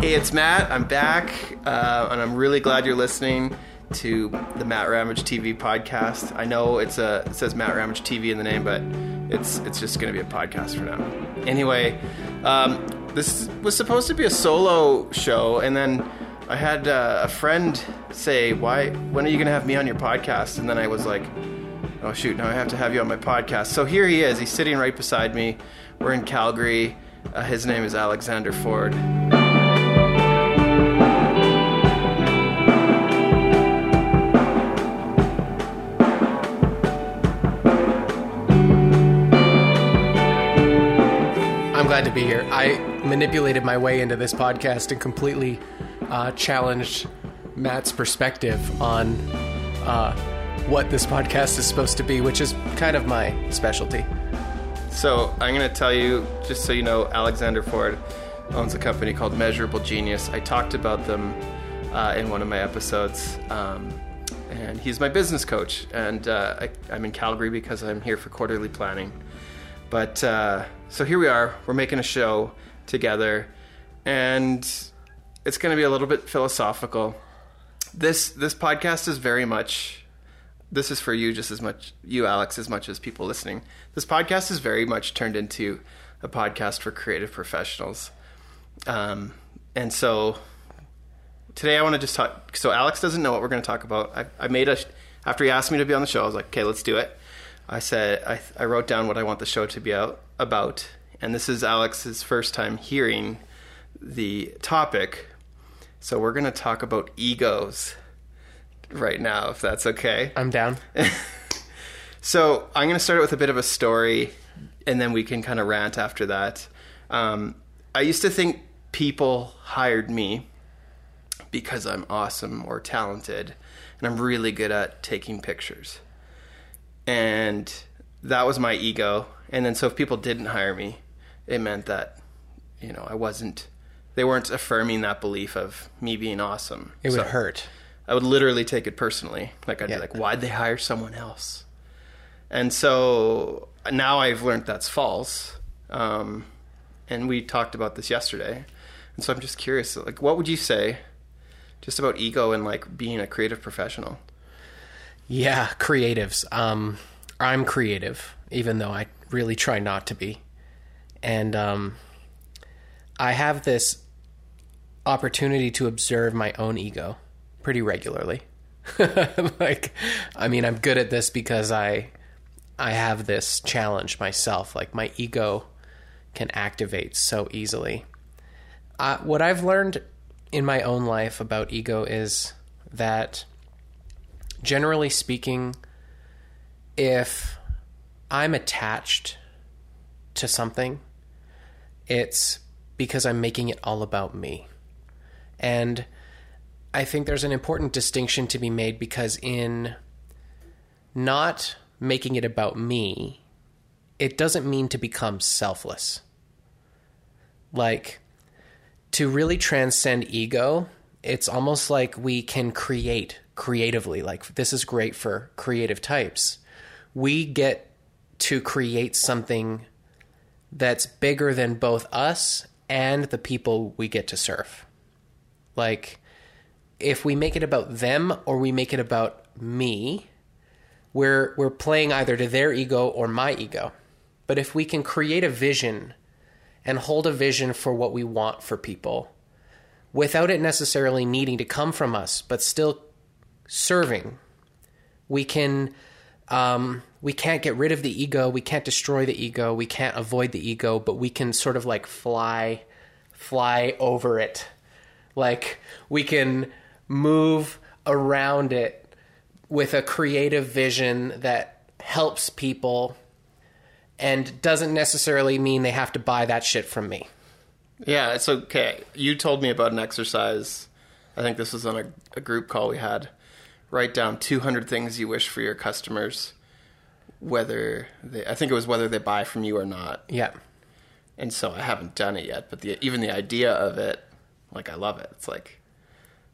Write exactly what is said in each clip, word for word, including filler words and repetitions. Hey, it's Matt. I'm back, uh, and I'm really glad you're listening to the Matt Ramage T V podcast. I know it's a, it says Matt Ramage T V in the name, but it's it's just going to be a podcast for now. Anyway, um, this was supposed to be a solo show, and then I had uh, a friend say, "Why? When are you going to have me on your podcast?" And then I was like, "Oh shoot! Now I have to have you on my podcast." So here he is. He's sitting right beside me. We're in Calgary. Uh, his name is Alexander Ford. Glad to be here. I manipulated my way into this podcast and completely uh, challenged Matt's perspective on uh, what this podcast is supposed to be, which is kind of my specialty. So I'm going to tell you, just so you know, Alexander Ford owns a company called Measurable Genius. I talked about them uh, in one of my episodes, um, and he's my business coach. And uh, I, I'm in Calgary because I'm here for quarterly planning. But uh, so here we are, we're making a show together, and it's going to be a little bit philosophical. This this podcast is very much, this is for you just as much, you Alex, as much as people listening. This podcast is very much turned into a podcast for creative professionals. Um, and so today I want to just talk, so Alex doesn't know what we're going to talk about. I, I made a, after he asked me to be on the show, I was like, okay, let's do it. I said, I, I wrote down what I want the show to be out about, and this is Alex's first time hearing the topic, so we're going to talk about egos right now, if that's okay. I'm down. So I'm going to start it with a bit of a story, and then we can kind of rant after that. Um, I used to think people hired me because I'm awesome or talented, and I'm really good at taking pictures. And that was my ego. And then so if people didn't hire me, it meant that, you know, I wasn't, they weren't affirming that belief of me being awesome. It would hurt. I would literally take it personally. Like I'd yeah. be like, why'd they hire someone else? And so now I've learned that's false. Um, and we talked about this yesterday. And so I'm just curious, like, what would you say just about ego and like being a creative professional? Yeah, creatives. Um, I'm creative, even though I really try not to be. And um, I have this opportunity to observe my own ego pretty regularly. Like, I mean, I'm good at this because I, I have this challenge myself. Like, my ego can activate so easily. Uh, what I've learned in my own life about ego is that, generally speaking, if I'm attached to something, it's because I'm making it all about me. And I think there's an important distinction to be made, because in not making it about me, it doesn't mean to become selfless. Like, to really transcend ego, it's almost like we can create creatively. Like, this is great for creative types. We get to create something that's bigger than both us and the people we get to serve. Like, if we make it about them or we make it about me, we're we're playing either to their ego or my ego. But if we can create a vision and hold a vision for what we want for people, without it necessarily needing to come from us, but still serving, we can, um, we can't get rid of the ego. We can't destroy the ego. We can't avoid the ego, but we can sort of like fly, fly over it. Like, we can move around it with a creative vision that helps people and doesn't necessarily mean they have to buy that shit from me. Yeah, it's okay. You told me about an exercise. I think this was on a, a group call we had. Write down two hundred things you wish for your customers, whether they, I think it was whether they buy from you or not. Yeah. And so I haven't done it yet, but the, even the idea of it, like, I love it. It's like,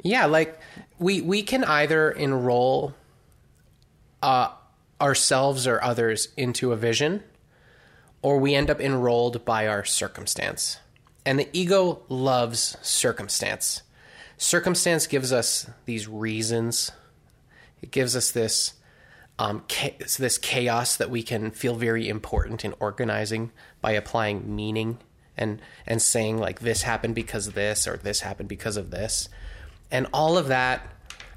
yeah, like we, we can either enroll uh, ourselves or others into a vision, or we end up enrolled by our circumstance. And the ego loves circumstance. Circumstance gives us these reasons. It gives us this um, cha- this chaos that we can feel very important in organizing by applying meaning and and saying, like, this happened because of this, or this happened because of this. And all of that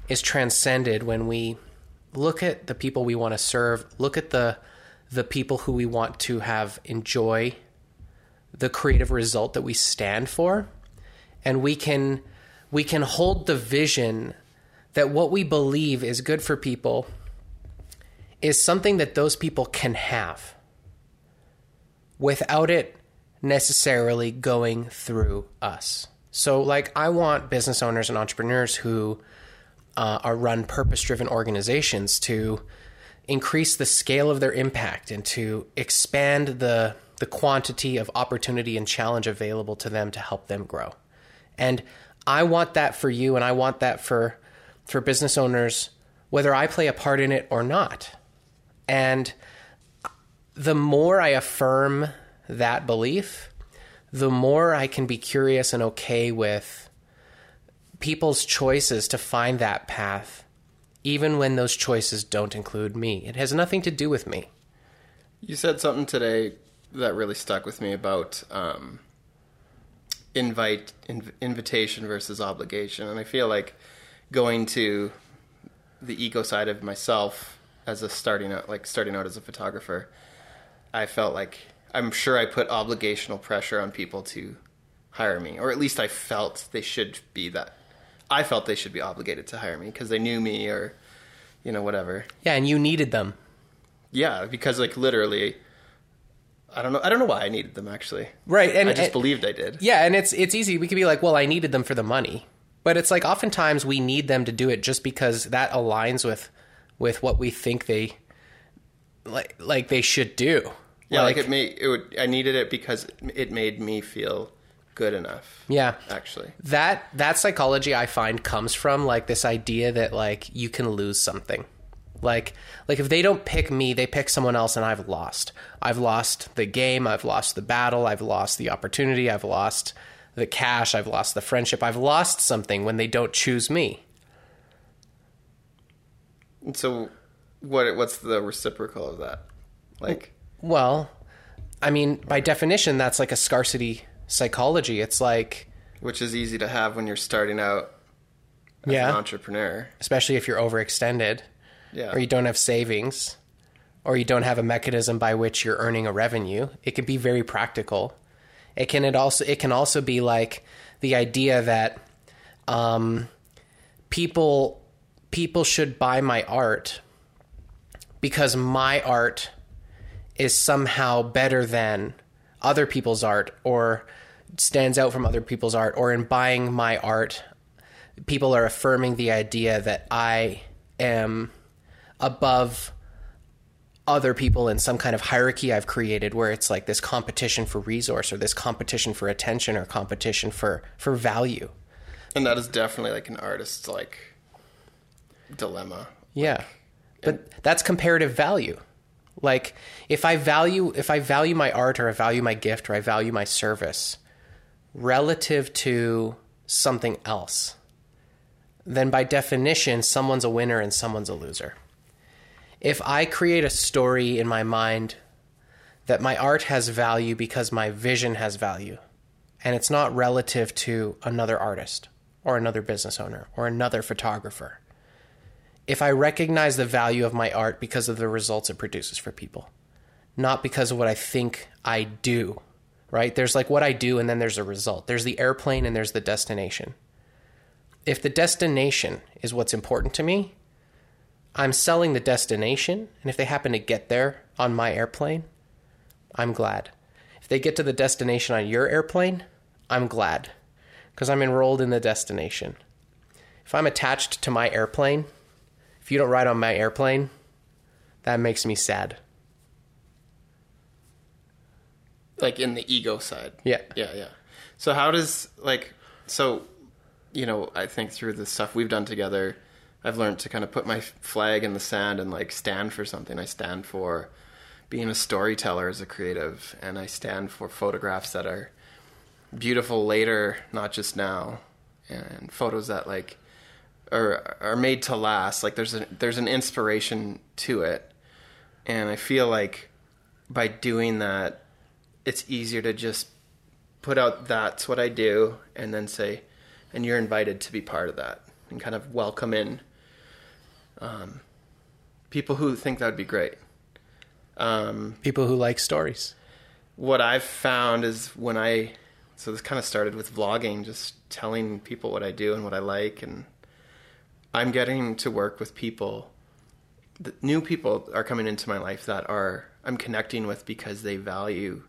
is transcended when we look at the people we want to serve, look at the the people who we want to have enjoy the creative result that we stand for. And we can we can hold the vision that what we believe is good for people is something that those people can have without it necessarily going through us. So, like, I want business owners and entrepreneurs who uh, are run purpose-driven organizations to increase the scale of their impact and to expand the the quantity of opportunity and challenge available to them to help them grow. And I want that for you, and I want that for for business owners, whether I play a part in it or not. And the more I affirm that belief, the more I can be curious and okay with people's choices to find that path, even when those choices don't include me. It has nothing to do with me. You said something today that really stuck with me about um, invite inv- invitation versus obligation. And I feel like going to the ego side of myself as a starting out, like starting out as a photographer, I felt like, I'm sure I put obligational pressure on people to hire me, or at least I felt they should be that. I felt they should be obligated to hire me because they knew me, or, you know, whatever. Yeah. And you needed them. Yeah. Because, like, literally, I don't know. I don't know why I needed them, actually. Right. And I just and, believed I did. Yeah. And it's, it's easy. We could be like, well, I needed them for the money, but it's like, oftentimes we need them to do it just because that aligns with, with what we think they like, like they should do. Yeah, like, like it made it. Would, I needed it because it made me feel good enough. Yeah, actually, that that psychology I find comes from, like, this idea that, like, you can lose something, like like if they don't pick me, they pick someone else, and I've lost. I've lost the game. I've lost the battle. I've lost the opportunity. I've lost the cash. I've lost the friendship. I've lost something when they don't choose me. And so, what what's the reciprocal of that, like? Mm-hmm. Well, I mean, by definition, that's like a scarcity psychology. It's like... Which is easy to have when you're starting out as yeah, an entrepreneur. Especially if you're overextended, yeah, or you don't have savings, or you don't have a mechanism by which you're earning a revenue. It can be very practical. It can it also it can also be like the idea that um, people people should buy my art because my art is somehow better than other people's art, or stands out from other people's art, or in buying my art, people are affirming the idea that I am above other people in some kind of hierarchy I've created, where it's like this competition for resource, or this competition for attention, or competition for, for value. And that is definitely like an artist's, like, dilemma. Yeah. But and- that's comparative value. Like, if I value if I value my art, or I value my gift, or I value my service relative to something else, then by definition, someone's a winner and someone's a loser. If I create a story in my mind that my art has value because my vision has value, and it's not relative to another artist or another business owner or another photographer, if I recognize the value of my art because of the results it produces for people, not because of what I think I do, right? There's like what I do, and then there's a result. There's the airplane, and there's the destination. If the destination is what's important to me, I'm selling the destination. And if they happen to get there on my airplane, I'm glad. If they get to the destination on your airplane, I'm glad, because I'm enrolled in the destination. If I'm attached to my airplane, if you don't ride on my airplane, that makes me sad. Like, in the ego side. Yeah. Yeah, yeah. So how does, like, so, you know, I think through the stuff we've done together, I've learned to kind of put my flag in the sand and, like, stand for something. I stand for being a storyteller as a creative, and I stand for photographs that are beautiful later, not just now, and photos that like are are made to last. Like there's a, there's an inspiration to it, and I feel like by doing that, it's easier to just put out that's what I do, and then say, and you're invited to be part of that, and kind of welcome in um, people who think that would be great. Um, people who like stories. What I've found is when I, so this kind of started with vlogging, just telling people what I do and what I like, and I'm getting to work with people. The new people are coming into my life that are, I'm connecting with because they value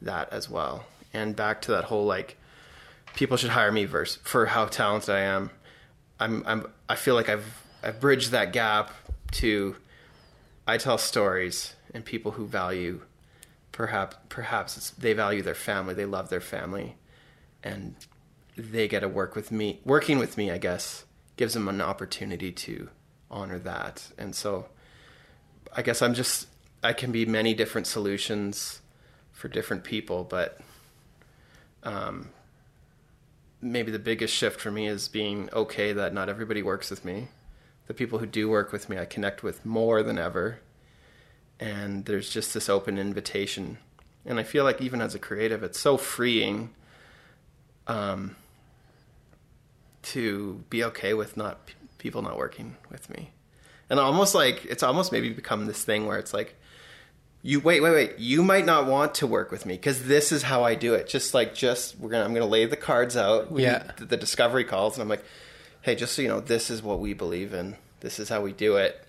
that as well. And back to that whole, like, people should hire me verse for how talented I am. I'm, I'm, I feel like I've, I've bridged that gap to, I tell stories and people who value, perhaps, perhaps it's, they value their family. They love their family, and they get to work with me, working with me, I guess, gives them an opportunity to honor that. And so I guess I'm just, I can be many different solutions for different people, but, um, maybe the biggest shift for me is being okay that not everybody works with me. The people who do work with me, I connect with more than ever. And there's just this open invitation. And I feel like even as a creative, it's so freeing um, to be okay with not people not working with me. And almost like, it's almost maybe become this thing where it's like, you wait, wait, wait, you might not want to work with me because this is how I do it. Just like, just, we're going to, I'm going to lay the cards out. We yeah. The discovery calls. And I'm like, hey, just so you know, this is what we believe in. This is how we do it.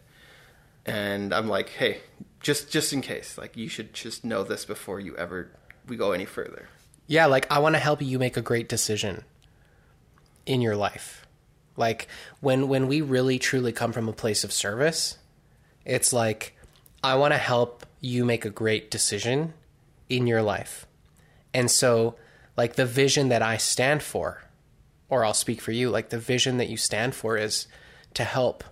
And I'm like, hey, just, just in case, like you should just know this before you ever, we go any further. Yeah. Like I want to help you make a great decision in your life. Like when, when we really truly come from a place of service, it's like, I want to help you make a great decision in your life. And so like the vision that I stand for, or I'll speak for you, like the vision that you stand for is to help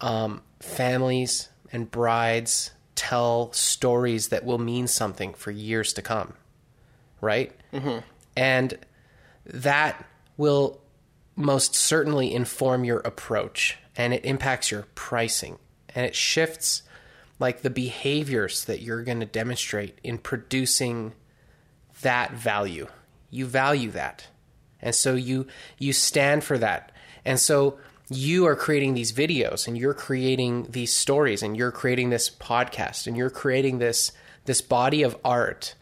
um, families and brides tell stories that will mean something for years to come. Right? Mm-hmm. And that will most certainly inform your approach, and it impacts your pricing, and it shifts like the behaviors that you're going to demonstrate in producing that value. You value that. And so you, you stand for that. And so you are creating these videos, and you're creating these stories, and you're creating this podcast, and you're creating this, this body of art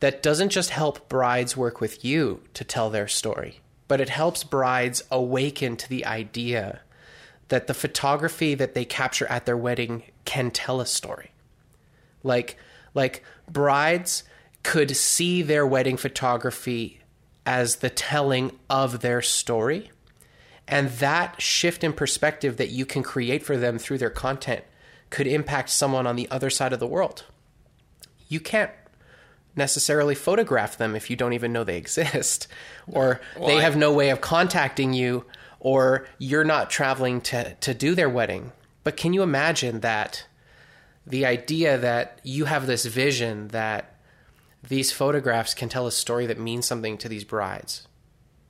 that doesn't just help brides work with you to tell their story, but it helps brides awaken to the idea that the photography that they capture at their wedding can tell a story. Like, like brides could see their wedding photography as the telling of their story. And that shift in perspective that you can create for them through their content could impact someone on the other side of the world. You can't necessarily photograph them if you don't even know they exist, or well, they I- have no way of contacting you, or you're not traveling to, to do their wedding. But can you imagine that the idea that you have this vision that these photographs can tell a story that means something to these brides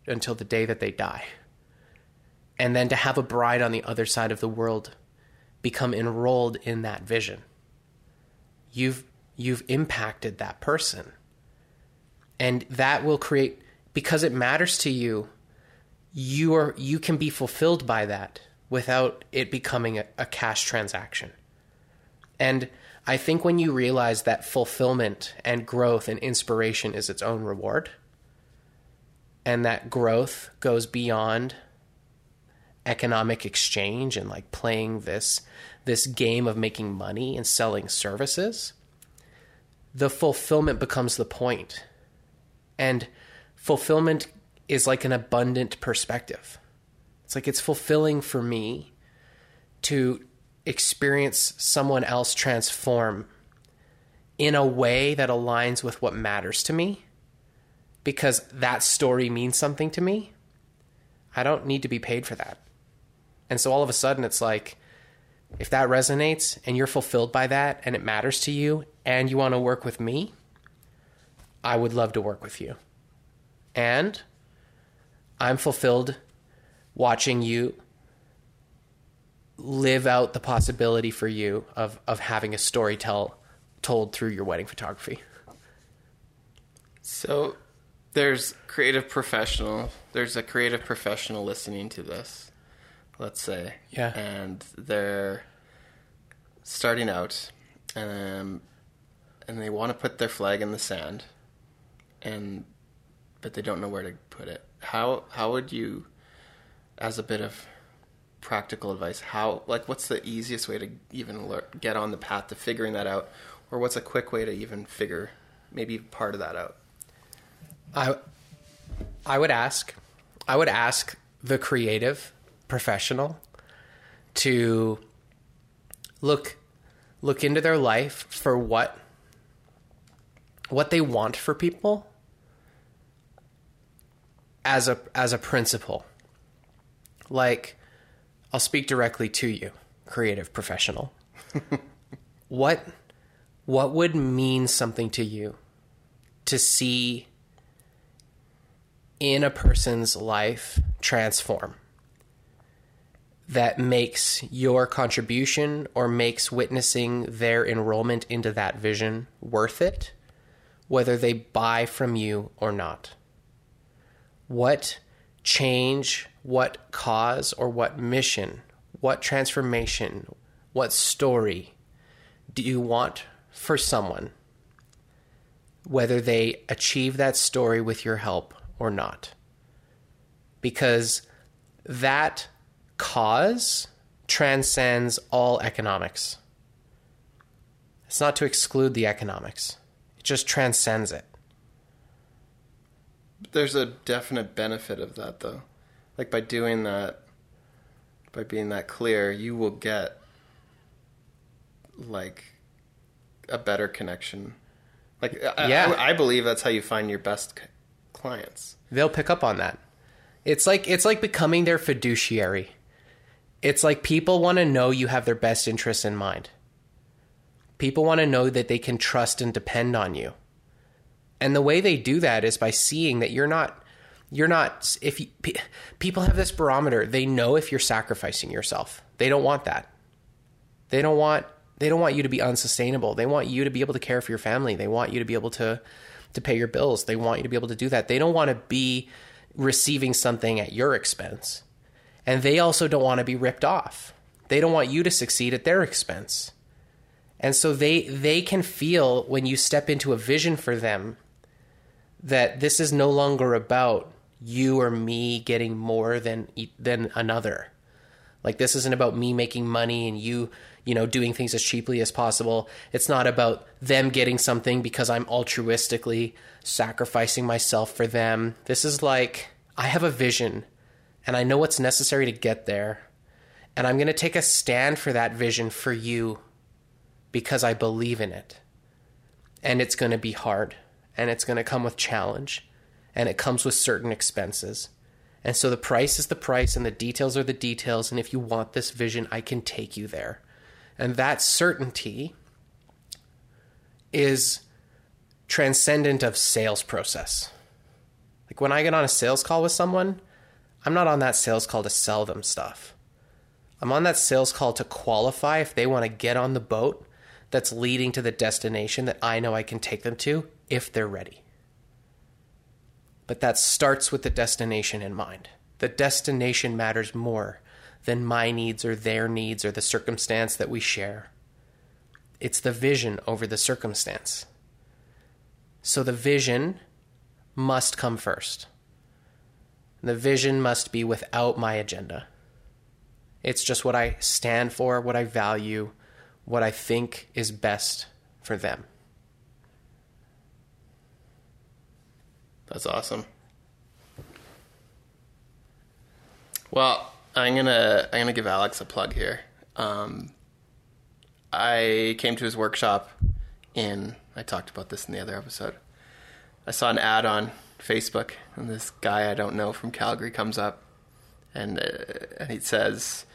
until the day that they die? And then to have a bride on the other side of the world become enrolled in that vision. You've, you've impacted that person. And that will create, because it matters to you, you are, you can be fulfilled by that without it becoming a, a cash transaction. And I think when you realize that fulfillment and growth and inspiration is its own reward, and that growth goes beyond economic exchange and like playing this, this game of making money and selling services, the fulfillment becomes the point. And fulfillment is like an abundant perspective. It's like, it's fulfilling for me to experience someone else transform in a way that aligns with what matters to me, because that story means something to me. I don't need to be paid for that. And so all of a sudden it's like, if that resonates and you're fulfilled by that and it matters to you and you want to work with me, I would love to work with you. and I'm fulfilled watching you live out the possibility for you of, of having a story tell, told through your wedding photography. So there's creative professional. There's a creative professional listening to this, let's say. Yeah. And they're starting out, um, and they want to put their flag in the sand, and but they don't know where to put it. How how would you, as a bit of practical advice, how like what's the easiest way to even learn, get on the path to figuring that out, or what's a quick way to even figure maybe part of that out? I I would ask I would ask the creative professional to look look into their life for what what they want for people as a as a principle. Like, I'll speak directly to you, creative professional. What what would mean something to you to see in a person's life transform that makes your contribution or makes witnessing their enrollment into that vision worth it, whether they buy from you or not? What change, what cause, or what mission, what transformation, what story do you want for someone, whether they achieve that story with your help or not? Because that cause transcends all economics. It's not to exclude the economics. It just transcends it. There's a definite benefit of that, though. Like, by doing that, by being that clear, you will get, like, a better connection. Like, yeah. I, I believe that's how you find your best clients. They'll pick up on that. It's like it's like becoming their fiduciary. It's like people want to know you have their best interests in mind. People want to know that they can trust and depend on you. And the way they do that is by seeing that you're not, you're not, if you, p- people have this barometer, they know if you're sacrificing yourself. They don't want that. They don't want, they don't want you to be unsustainable. They want you to be able to care for your family. They want you to be able to, to pay your bills. They want you to be able to do that. They don't want to be receiving something at your expense. And they also don't want to be ripped off. They don't want you to succeed at their expense. And so they, they can feel when you step into a vision for them that this is no longer about you or me getting more than than another. Like, this isn't about me making money and you, you know, doing things as cheaply as possible. It's not about them getting something because I'm altruistically sacrificing myself for them. This is like, I have a vision and I know what's necessary to get there. And I'm going to take a stand for that vision for you because I believe in it. And it's going to be hard. And it's going to come with challenge. And it comes with certain expenses. And so the price is the price and the details are the details. And if you want this vision, I can take you there. And that certainty is transcendent of sales process. Like, when I get on a sales call with someone, I'm not on that sales call to sell them stuff. I'm on that sales call to qualify if they want to get on the boat that's leading to the destination that I know I can take them to if they're ready. But that starts with the destination in mind. The destination matters more than my needs or their needs or the circumstance that we share. It's the vision over the circumstance. So the vision must come first. The vision must be without my agenda. It's just what I stand for, what I value, what I think is best for them. That's awesome. Well, I'm gonna I'm gonna give Alex a plug here. Um, I came to his workshop in, I talked about this in the other episode. I saw an ad on Facebook, and this guy I don't know from Calgary comes up, and uh, and he says,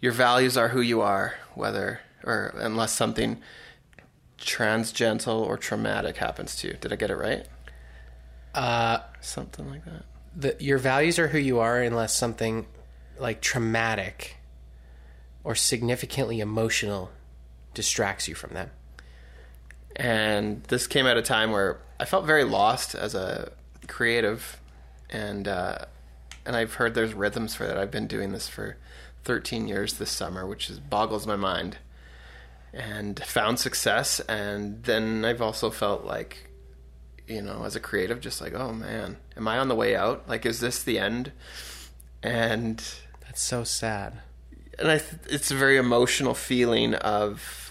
"Your values are who you are, whether or unless something transgentle or traumatic happens to you." Did I get it right? Uh, something like that. The, your values are who you are unless something like traumatic or significantly emotional distracts you from them. And this came at a time where I felt very lost as a creative, and uh, and I've heard there's rhythms for that. I've been doing this for thirteen years this summer, which is, boggles my mind, and found success. And then I've also felt like, you know, as a creative, just like, oh man, am I on the way out? Like, is this the end? And that's so sad. And I th- it's a very emotional feeling of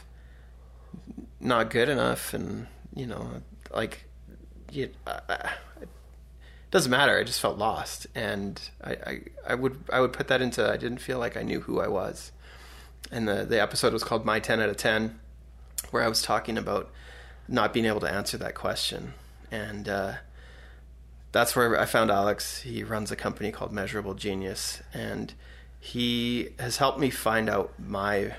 not good enough, and, you know, like, you, uh, it doesn't matter. I just felt lost, and I, I, I would I would put that into, I didn't feel like I knew who I was. And the, the episode was called My ten out of ten, where I was talking about not being able to answer that question. And uh, that's where I found Alex. He runs a company called Measurable Genius, and he has helped me find out my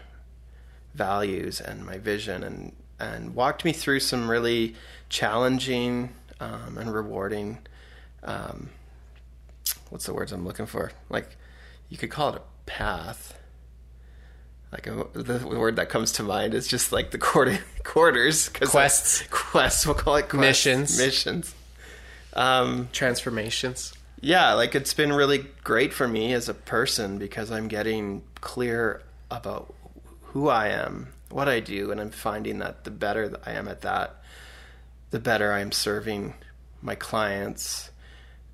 values and my vision, and and walked me through some really challenging um, and rewarding, um, what's the words I'm looking for? Like, you could call it a path. Like, a, the word that comes to mind is just like the quarter, quarters. Quests. Like, quests, we'll call it quests. Missions. Missions. Um, Transformations. Yeah, like, it's been really great for me as a person because I'm getting clear about who I am, what I do, and I'm finding that the better I am at that, the better I am serving my clients,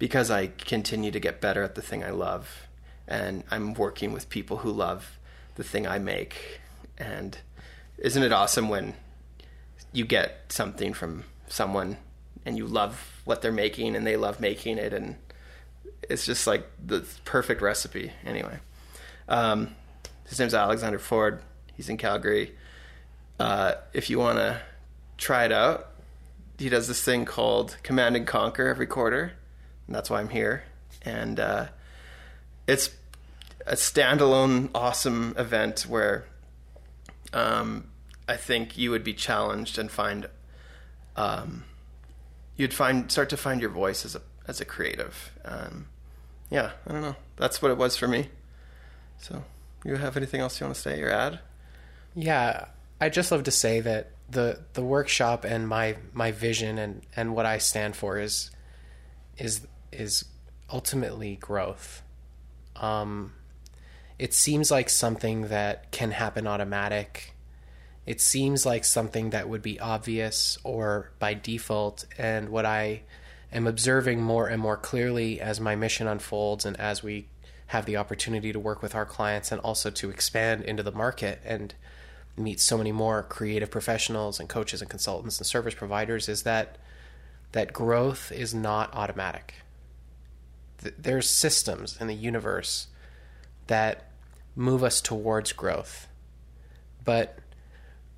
because I continue to get better at the thing I love, and I'm working with people who love the thing I make. And isn't it awesome when you get something from someone and you love what they're making and they love making it, and it's just like the perfect recipe. Anyway, um, his name's Alexander Ford. He's in Calgary. Uh, if you want to try it out, he does this thing called Command and Conquer every quarter, and that's why I'm here. And uh, it's a standalone, awesome event where um, I think you would be challenged and find um, you'd find start to find your voice as a as a creative. Um, yeah, I don't know. That's what it was for me. So, you have anything else you want to say or add? Yeah, I'd just love to say that the the workshop and my my vision and, and what I stand for is is is ultimately growth. Um, it seems like something that can happen automatic. It seems like something that would be obvious or by default. And what I am observing more and more clearly as my mission unfolds and as we have the opportunity to work with our clients and also to expand into the market and meet so many more creative professionals and coaches and consultants and service providers, is that that growth is not automatic. Th- there's systems in the universe that move us towards growth. But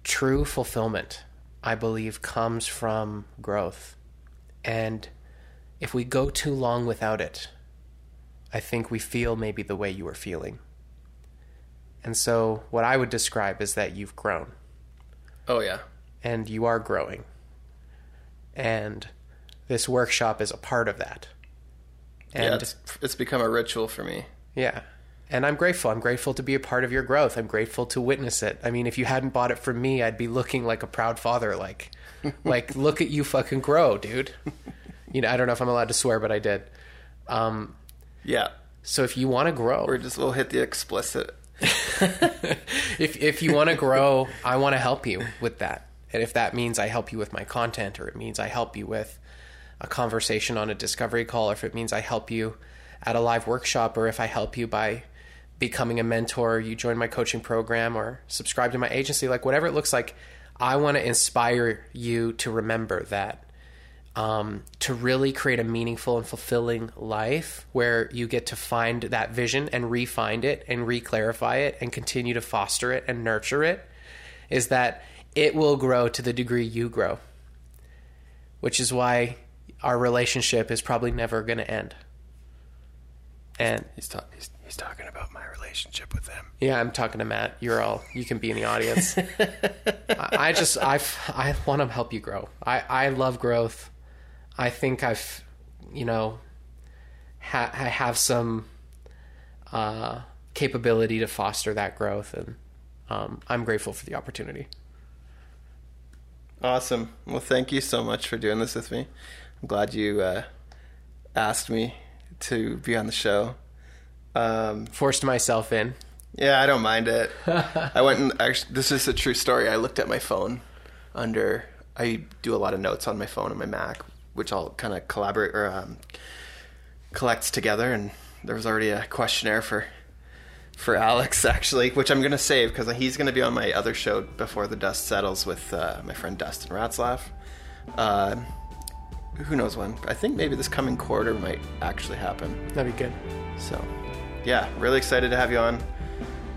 true fulfillment, I believe, comes from growth. And if we go too long without it, I think we feel maybe the way you were feeling. And so what I would describe is that you've grown. Oh, yeah. And you are growing. And this workshop is a part of that. And yeah, it's, it's become a ritual for me. Yeah. And I'm grateful. I'm grateful to be a part of your growth. I'm grateful to witness it. I mean, if you hadn't bought it from me, I'd be looking like a proud father. Like, like, look at you fucking grow, dude. You know, I don't know if I'm allowed to swear, but I did. Um, yeah. So if you want to grow, or just we'll hit the explicit. if if you want to grow, I want to help you with that. And if that means I help you with my content, or it means I help you with a conversation on a discovery call, or if it means I help you at a live workshop, or if I help you by becoming a mentor, you join my coaching program, or subscribe to my agency, like whatever it looks like, I want to inspire you to remember that, um, to really create a meaningful and fulfilling life where you get to find that vision and re-find it and re-clarify it and continue to foster it and nurture it, is that it will grow to the degree you grow, which is why our relationship is probably never going to end. And he's, ta- he's, he's talking about my relationship with them. Yeah, I'm talking to Matt. You're all, you can be in the audience. I, I just, I've, I want to help you grow. I, I love growth. I think I've you know, ha have some uh, capability to foster that growth. And um, I'm grateful for the opportunity. Awesome. Well, thank you so much for doing this with me. I'm glad you uh, asked me to be on the show. Um, Forced myself in. Yeah, I don't mind it. I went and actually, this is a true story. I looked at my phone under, I do a lot of notes on my phone and my Mac, which all kind of collaborate or um, collects together. And there was already a questionnaire for, for Alex actually, which I'm going to save because he's going to be on my other show Before the Dust Settles with uh, my friend Dustin Ratzlaff. Uh, who knows when? I think maybe this coming quarter might actually happen. That'd be good. So yeah, really excited to have you on.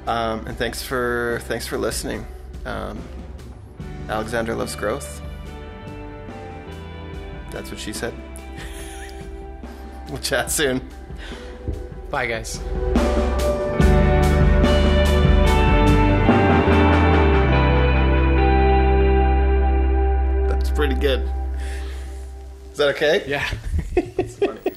Um, and thanks for thanks for listening. Um, Alexander loves growth. That's what she said. We'll chat soon. Bye, guys. That's pretty good. Is that okay? Yeah. That's funny.